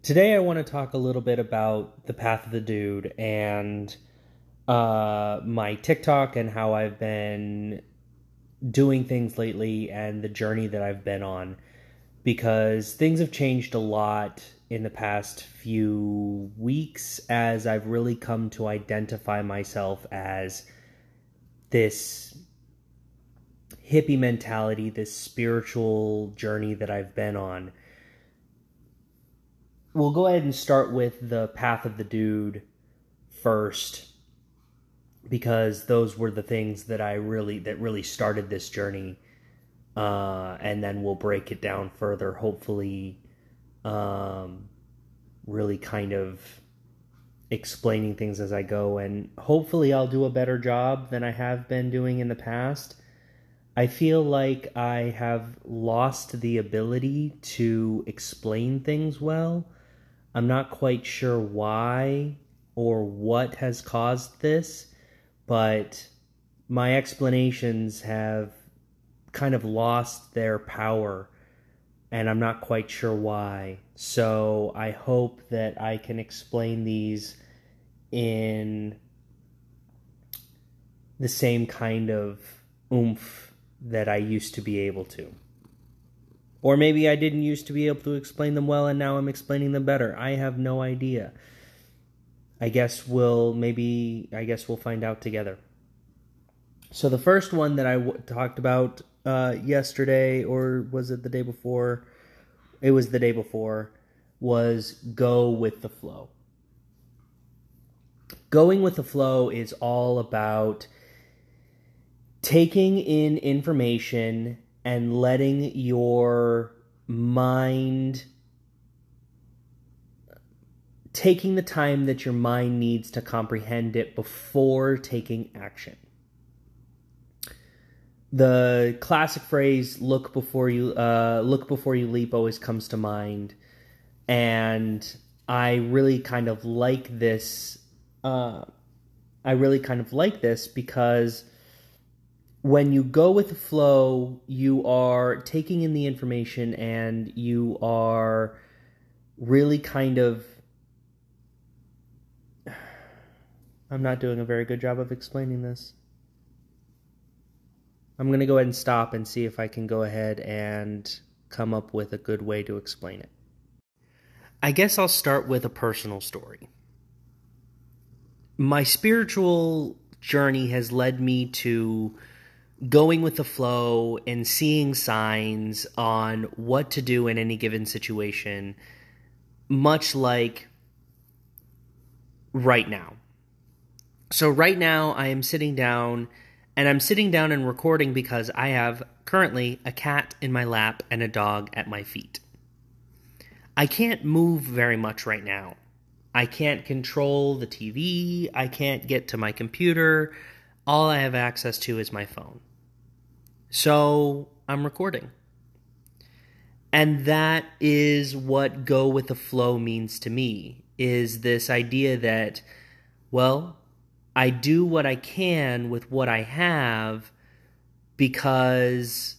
Today I want to talk a little bit about The Path of the Dude and my TikTok and how I've been doing things lately and the journey that I've been on, because things have changed a lot in the past few weeks as I've really come to identify myself as this hippie mentality, this spiritual journey that I've been on. We'll go ahead and start with The Path of the Dude first, because those were the things that really started this journey. And then we'll break it down further, hopefully, really kind of explaining things as I go, and hopefully I'll do a better job than I have been doing in the past. I feel like I have lost the ability to explain things well. I'm not quite sure why or what has caused this, but my explanations have kind of lost their power, and I'm not quite sure why. So I hope that I can explain these in the same kind of oomph that I used to be able to. Or maybe I didn't used to be able to explain them well, and now I'm explaining them better. I have no idea. I guess we'll find out together. So the first one that I talked about yesterday, or was it the day before? It was the day before, was go with the flow. Going with the flow is all about taking in information and letting your mind, taking the time that your mind needs to comprehend it before taking action. The classic phrase "look before you leap" always comes to mind, and I really kind of like this because when you go with the flow, you are taking in the information and you are really kind of, I'm not doing a very good job of explaining this. I'm going to go ahead and stop and see if I can go ahead and come up with a good way to explain it. I guess I'll start with a personal story. My spiritual journey has led me to going with the flow and seeing signs on what to do in any given situation, much like right now. So right now I am sitting down, and I'm sitting down and recording because I have currently a cat in my lap and a dog at my feet. I can't move very much right now. I can't control the TV. I can't get to my computer. All I have access to is my phone. So I'm recording. And that is what go with the flow means to me, is this idea that, well, I do what I can with what I have because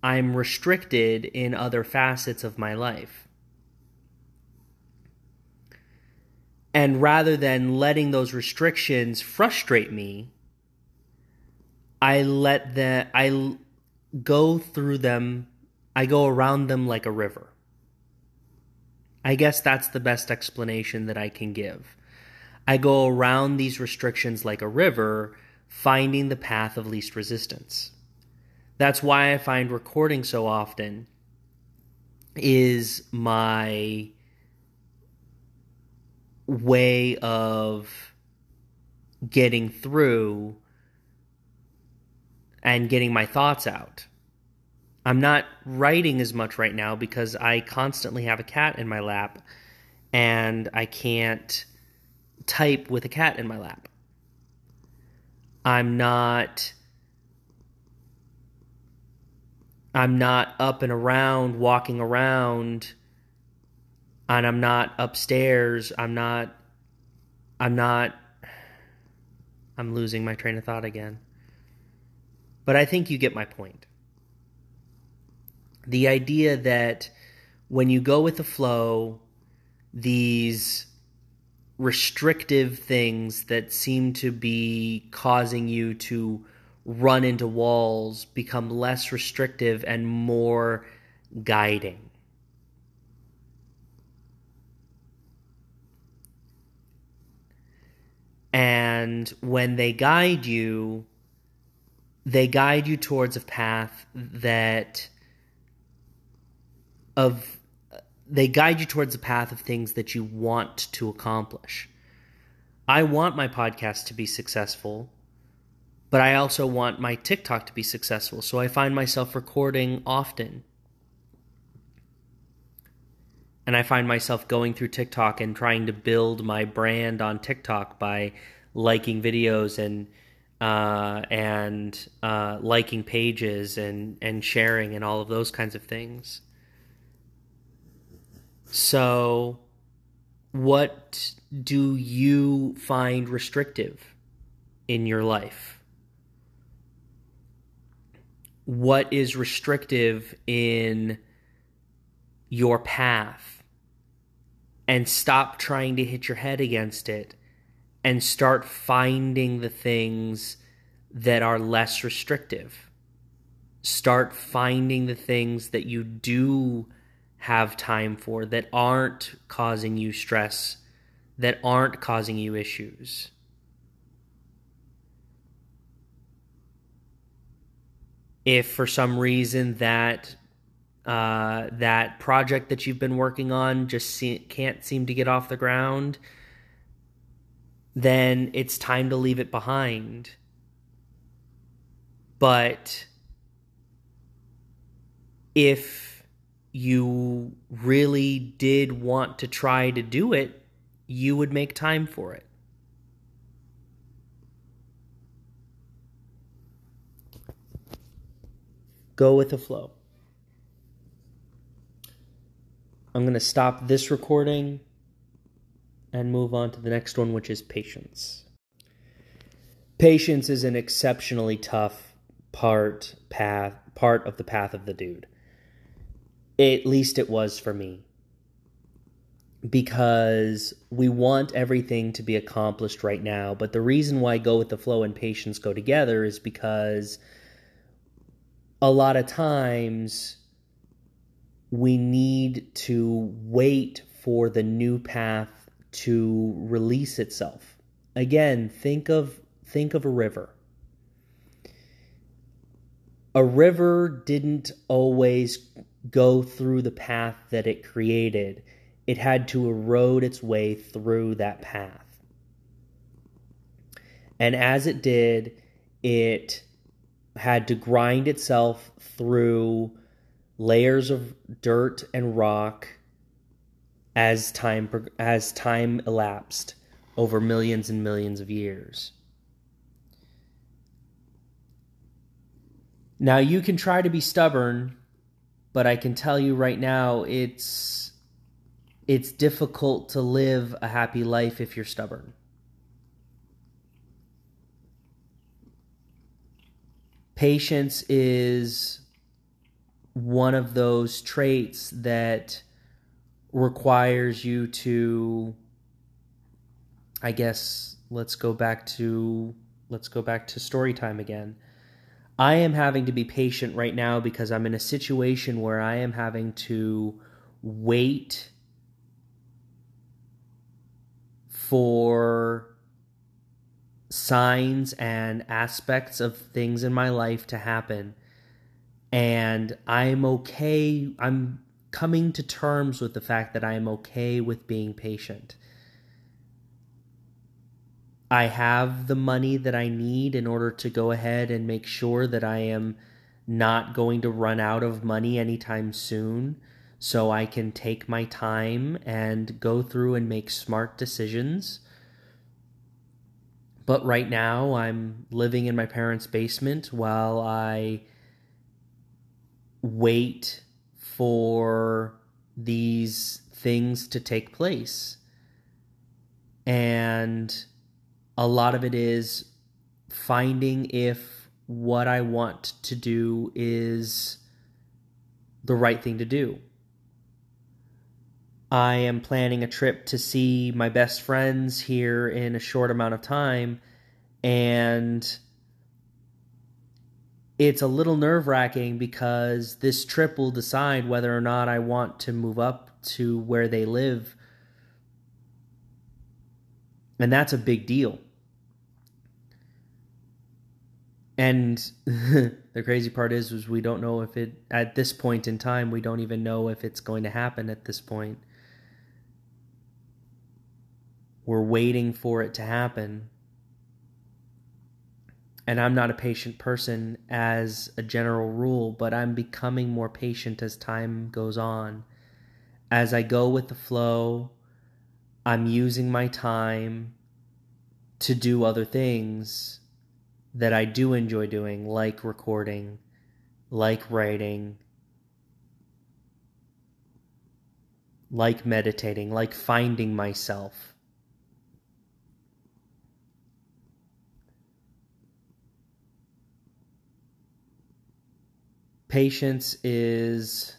I'm restricted in other facets of my life. And rather than letting those restrictions frustrate me, I go around them like a river. I guess that's the best explanation that I can give. I go around these restrictions like a river, finding the path of least resistance. That's why I find recording so often is my way of getting through and getting my thoughts out. I'm not writing as much right now because I constantly have a cat in my lap, and I can't type with a cat in my lap. I'm not up and around, walking around, and I'm not upstairs. I'm losing my train of thought again. But I think you get my point. The idea that when you go with the flow, these restrictive things that seem to be causing you to run into walls become less restrictive and more guiding. And when they guide you towards a path that of they guide you towards a path of things that you want to accomplish. I want my podcast to be successful, but I also want my TikTok to be successful, so I find myself recording often. And I find myself going through TikTok and trying to build my brand on TikTok by liking videos and liking pages and sharing and all of those kinds of things. So what do you find restrictive in your life? What is restrictive in your path? And stop trying to hit your head against it and start finding the things that are less restrictive. Start finding the things that you do have time for, that aren't causing you stress, that aren't causing you issues. If for some reason that that project that you've been working on just can't seem to get off the ground, then it's time to leave it behind. But if you really did want to try to do it, you would make time for it. Go with the flow. I'm going to stop this recording and move on to the next one, which is patience. Patience is an exceptionally tough part of the path of the dude. At least it was for me. Because we want everything to be accomplished right now, but the reason why go with the flow and patience go together is because a lot of times we need to wait for the new path to release itself. Again, think of a river. A river didn't always go through the path that it created. It had to erode its way through that path. And as it did, it had to grind itself through layers of dirt and rock as time elapsed over millions and millions of years. Now you can try to be stubborn, but I can tell you right now it's difficult to live a happy life if you're stubborn. Patience is one of those traits that requires you to, I guess, let's go back to story time again. I am having to be patient right now because I'm in a situation where I am having to wait for signs and aspects of things in my life to happen. And I'm okay, I'm coming to terms with the fact that I'm okay with being patient. I have the money that I need in order to go ahead and make sure that I am not going to run out of money anytime soon, so I can take my time and go through and make smart decisions. But right now, I'm living in my parents' basement while I wait for these things to take place. And a lot of it is finding if what I want to do is the right thing to do. I am planning a trip to see my best friends here in a short amount of time, and it's a little nerve-wracking because this trip will decide whether or not I want to move up to where they live. And that's a big deal. And the crazy part is we don't know if it, at this point in time, we don't even know if it's going to happen at this point. We're waiting for it to happen. And I'm not a patient person as a general rule, but I'm becoming more patient as time goes on. As I go with the flow, I'm using my time to do other things that I do enjoy doing, like recording, like writing, like meditating, like finding myself. Patience is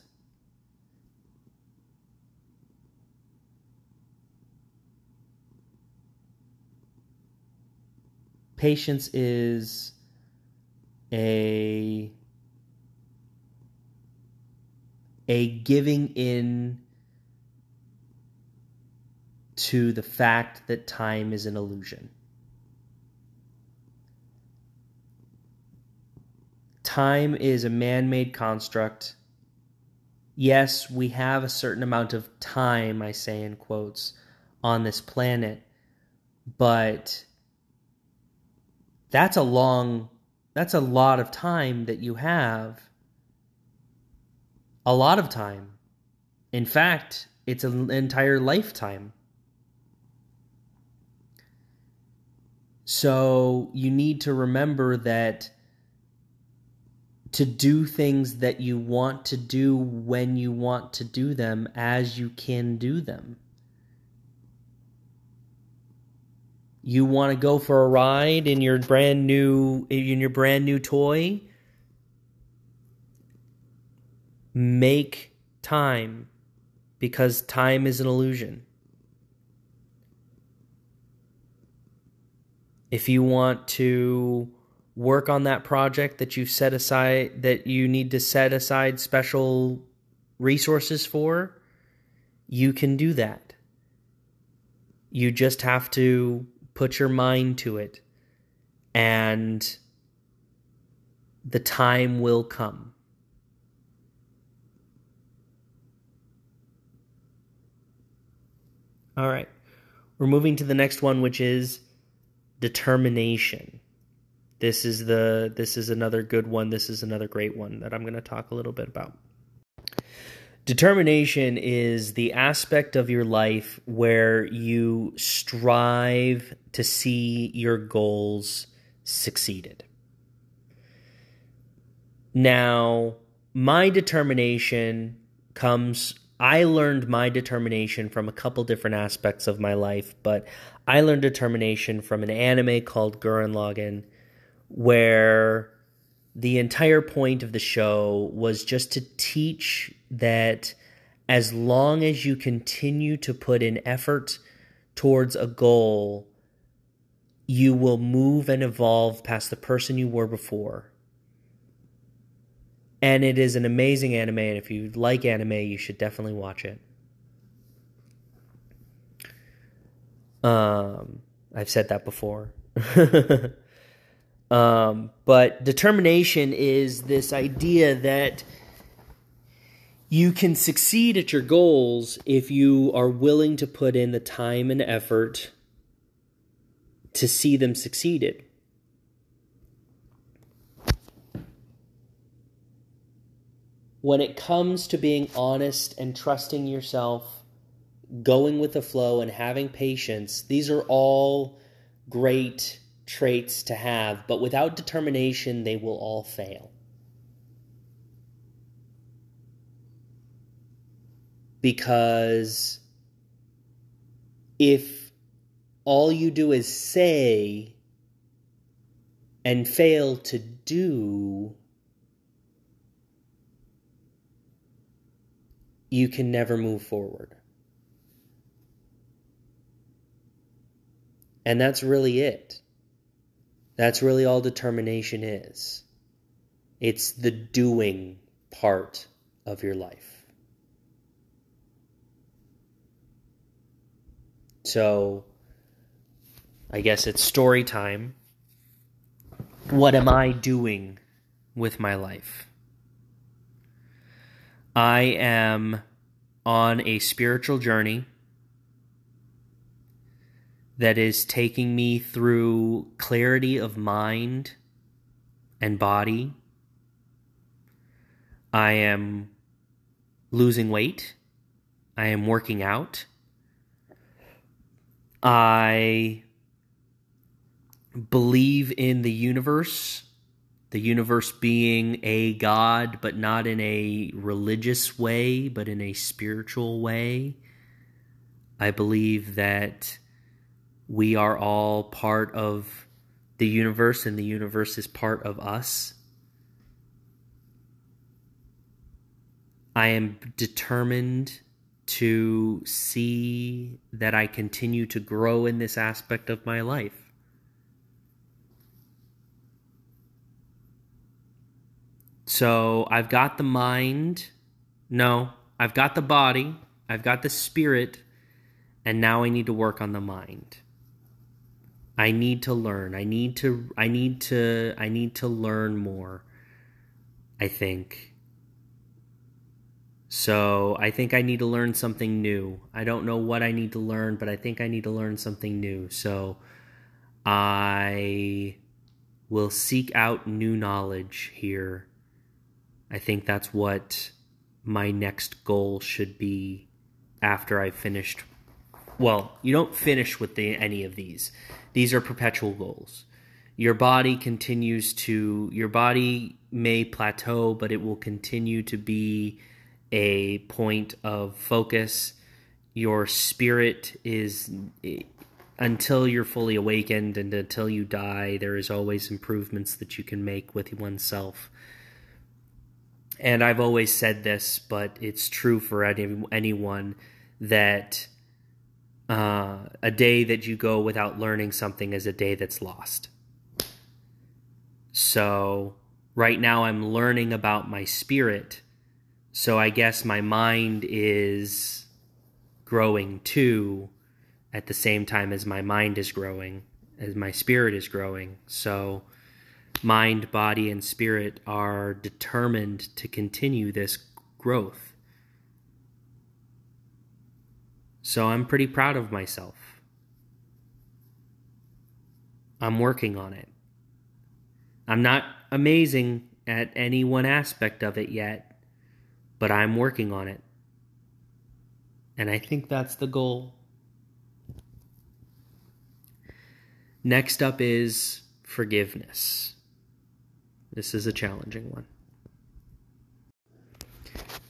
a giving in to the fact that time is an illusion. Time is a man-made construct. Yes, we have a certain amount of time, I say in quotes, on this planet, but that's a lot of time that you have. A lot of time. In fact, it's an entire lifetime. So you need to remember that to do things that you want to do when you want to do them, as you can do them. You want to go for a ride in your brand new toy? Make time, because time is an illusion. If you want to work on that project that you've set aside, that you need to set aside special resources for, you can do that. You just have to put your mind to it, and the time will come. All right, we're moving to the next one, which is determination. This is another good one. This is another great one that I'm going to talk a little bit about. Determination is the aspect of your life where you strive to see your goals succeeded. Now, my determination comes, I learned my determination from a couple different aspects of my life, but I learned determination from an anime called Gurren Lagann, where the entire point of the show was just to teach that as long as you continue to put in effort towards a goal, you will move and evolve past the person you were before. And it is an amazing anime, and if you like anime, you should definitely watch it. I've said that before. But determination is this idea that you can succeed at your goals if you are willing to put in the time and effort to see them succeeded. When it comes to being honest and trusting yourself, going with the flow and having patience, these are all great traits to have, but without determination, they will all fail. Because if all you do is say and fail to do, you can never move forward. And that's really it. That's really all determination is. It's the doing part of your life. So, I guess it's story time. What am I doing with my life? I am on a spiritual journey that is taking me through clarity of mind and body. I am losing weight. I am working out. I believe in the universe being a God, but not in a religious way, but in a spiritual way. I believe that we are all part of the universe, and the universe is part of us. I am determined to see that I continue to grow in this aspect of my life. So I've got the mind. No, I've got the body. I've got the spirit. And now I need to work on the mind. I need to learn. I need to learn more, I think. So I think I need to learn something new. I don't know what I need to learn, but I think I need to learn something new. So I will seek out new knowledge here. I think that's what my next goal should be after I've finished. Well, you don't finish with any of these. These are perpetual goals. Your body continues to... Your body may plateau, but it will continue to be a point of focus. Your spirit is, until you're fully awakened and until you die, there is always improvements that you can make with oneself. And I've always said this, but it's true for anyone, that a day that you go without learning something is a day that's lost. So right now I'm learning about my spirit. So I guess my mind is growing too at the same time as my mind is growing, as my spirit is growing. So mind, body, and spirit are determined to continue this growth. So I'm pretty proud of myself. I'm working on it. I'm not amazing at any one aspect of it yet, but I'm working on it. And I think that's the goal. Next up is forgiveness. This is a challenging one.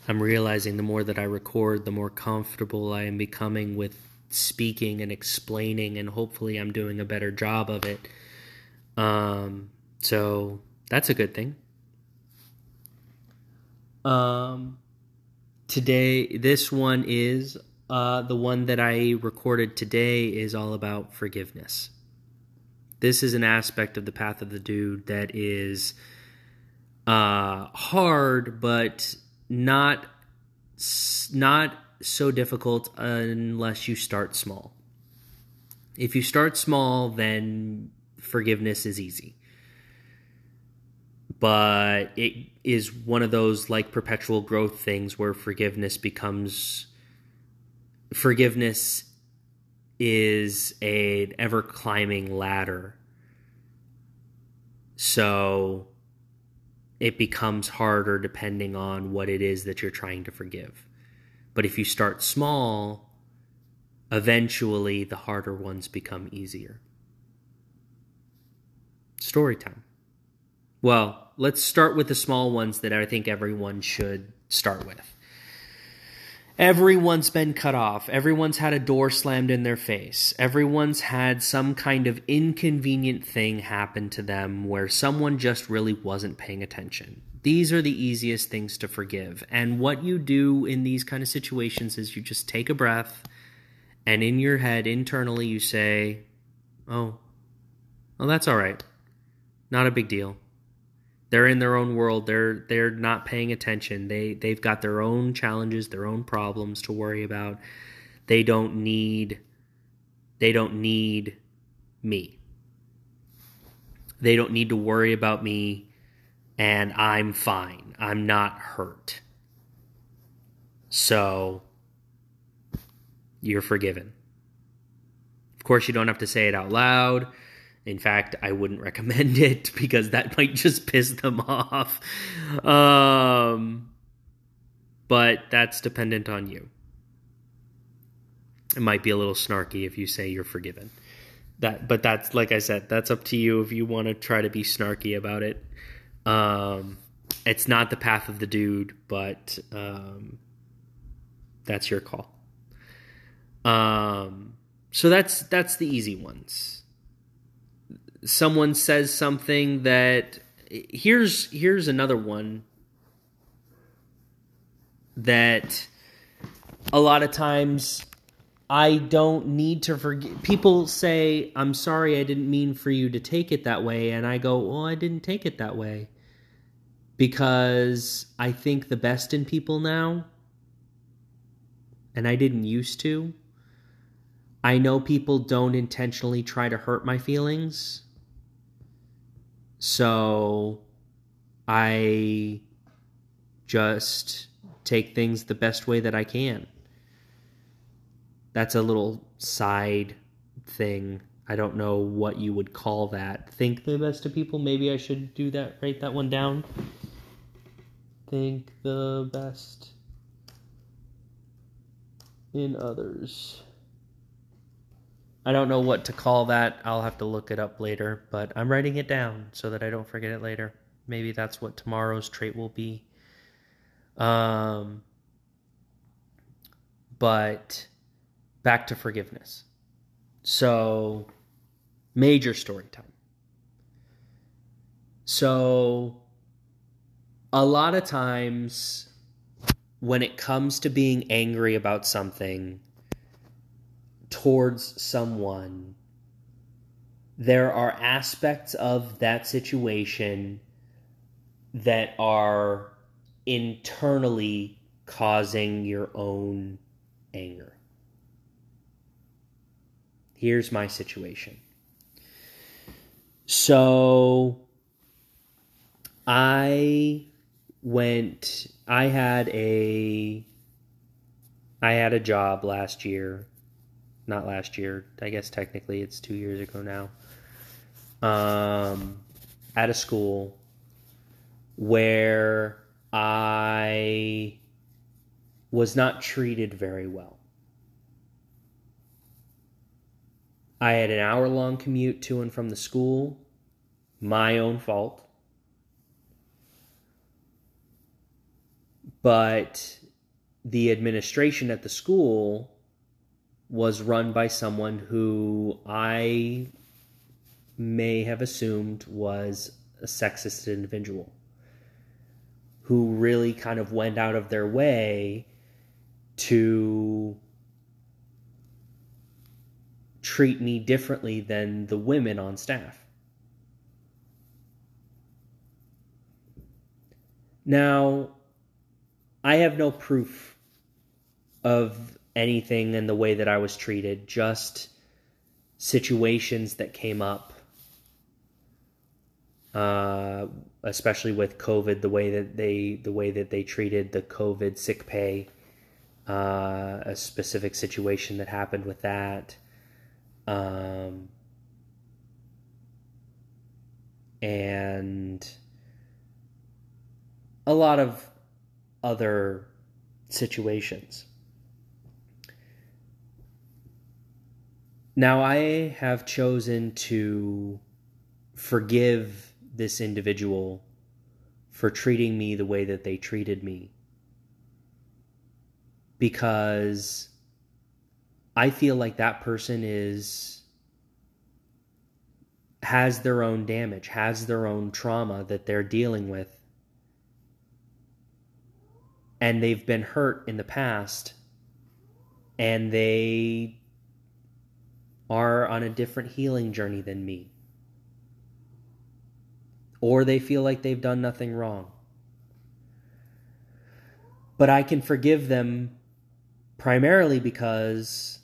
I'm realizing the more that I record, the more comfortable I am becoming with speaking and explaining, and hopefully I'm doing a better job of it. So that's a good thing. Today, this one is, the one that I recorded today is all about forgiveness. This is an aspect of the Path of the Dude that is, hard, but not so difficult unless you start small. If you start small, then forgiveness is easy. But it is one of those like perpetual growth things where forgiveness is an ever climbing ladder. So it becomes harder depending on what it is that you're trying to forgive. But if you start small, eventually the harder ones become easier. Story time. Well, let's start with the small ones that I think everyone should start with. Everyone's been cut off. Everyone's had a door slammed in their face. Everyone's had some kind of inconvenient thing happen to them where someone just really wasn't paying attention. These are the easiest things to forgive. And what you do in these kind of situations is you just take a breath, and in your head, internally, you say, Oh. Well, that's all right. Not a big deal. They're in their own world. They're not paying attention. They've got their own challenges, their own problems to worry about. They don't need me. They don't need to worry about me, and I'm fine. I'm not hurt. So you're forgiven. Of course, you don't have to say it out loud. In fact, I wouldn't recommend it because that might just piss them off. But that's dependent on you. It might be a little snarky if you say you're forgiven. But that's, like I said, that's up to you if you want to try to be snarky about it. It's not the path of the dude, but that's your call. So that's the easy ones. Someone says something that... Here's another one that a lot of times... I don't need to forgive. People say, I'm sorry, I didn't mean for you to take it that way. And I go, well, I didn't take it that way. Because I think the best in people now. And I didn't used to. I know people don't intentionally try to hurt my feelings. So I just take things the best way that I can. That's a little side thing. I don't know what you would call that. Think the best of people. Maybe I should do that. Write that one down. Think the best in others. I don't know what to call that. I'll have to look it up later. But I'm writing it down so that I don't forget it later. Maybe that's what tomorrow's trait will be. But... back to forgiveness. So, major story time. So, a lot of times when it comes to being angry about something towards someone, there are aspects of that situation that are internally causing your own anger. Here's my situation. So I had a job last year. Not last year. I guess technically it's 2 years ago now. At a school where I was not treated very well. I had an hour-long commute to and from the school, my own fault. But the administration at the school was run by someone who I may have assumed was a sexist individual, who really kind of went out of their way to... treat me differently than the women on staff. Now, I have no proof of anything in the way that I was treated, just situations that came up, especially with COVID, the way that they treated the COVID sick pay, a specific situation that happened with that. And a lot of other situations. Now, I have chosen to forgive this individual for treating me the way that they treated me, because I feel like that person has their own damage, has their own trauma that they're dealing with. And they've been hurt in the past, and they are on a different healing journey than me. Or they feel like they've done nothing wrong. But I can forgive them primarily because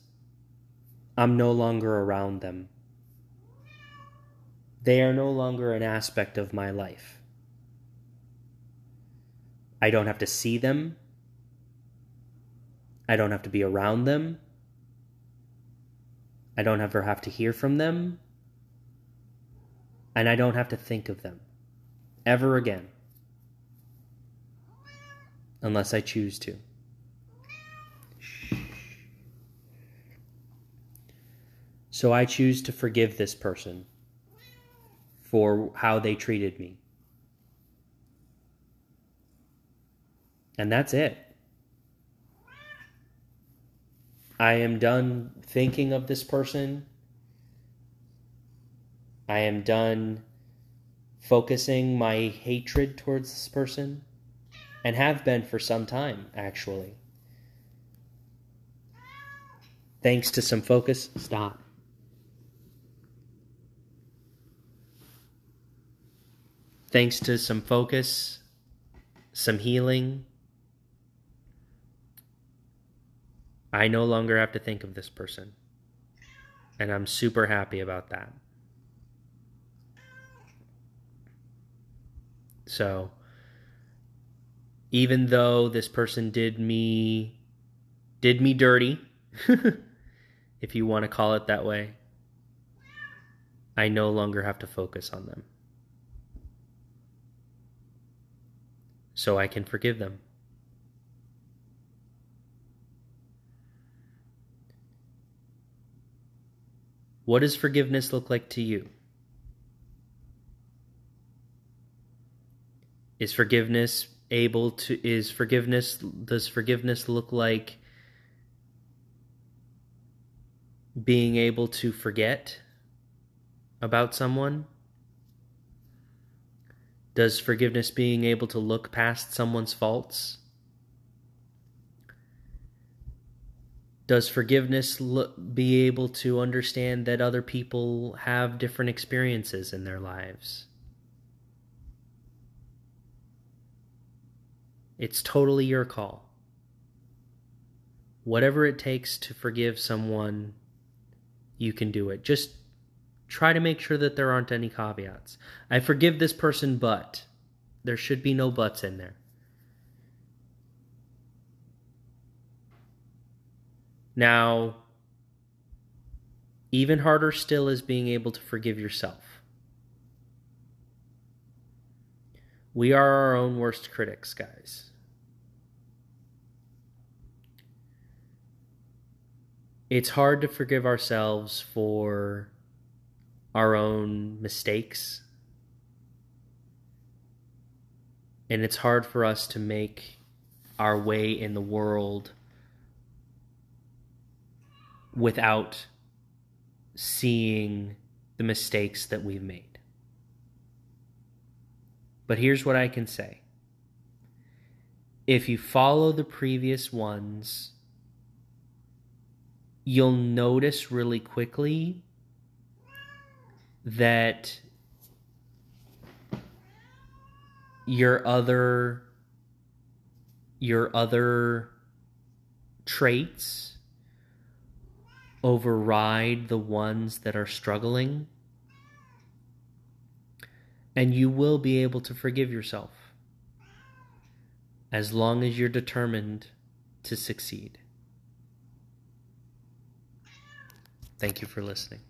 I'm no longer around them. They are no longer an aspect of my life. I don't have to see them. I don't have to be around them. I don't ever have to hear from them. And I don't have to think of them ever again. Unless I choose to. So I choose to forgive this person for how they treated me. And that's it. I am done thinking of this person. I am done focusing my hatred towards this person. And have been for some time, actually. Thanks to some focus. Stop. Thanks to some focus, some healing, I no longer have to think of this person. And I'm super happy about that. So, even though this person did me dirty, if you want to call it that way, I no longer have to focus on them. So I can forgive them. What does forgiveness look like to you? Does forgiveness look like being able to forget about someone? Does forgiveness being able to look past someone's faults? Does forgiveness be able to understand that other people have different experiences in their lives? It's totally your call. Whatever it takes to forgive someone, you can do it. Just try to make sure that there aren't any caveats. I forgive this person, but there should be no buts in there. Now, even harder still is being able to forgive yourself. We are our own worst critics, guys. It's hard to forgive ourselves for our own mistakes. And it's hard for us to make our way in the world without seeing the mistakes that we've made. But here's what I can say. If you follow the previous ones, you'll notice really quickly that your other traits override the ones that are struggling. And you will be able to forgive yourself as long as you're determined to succeed. Thank you for listening.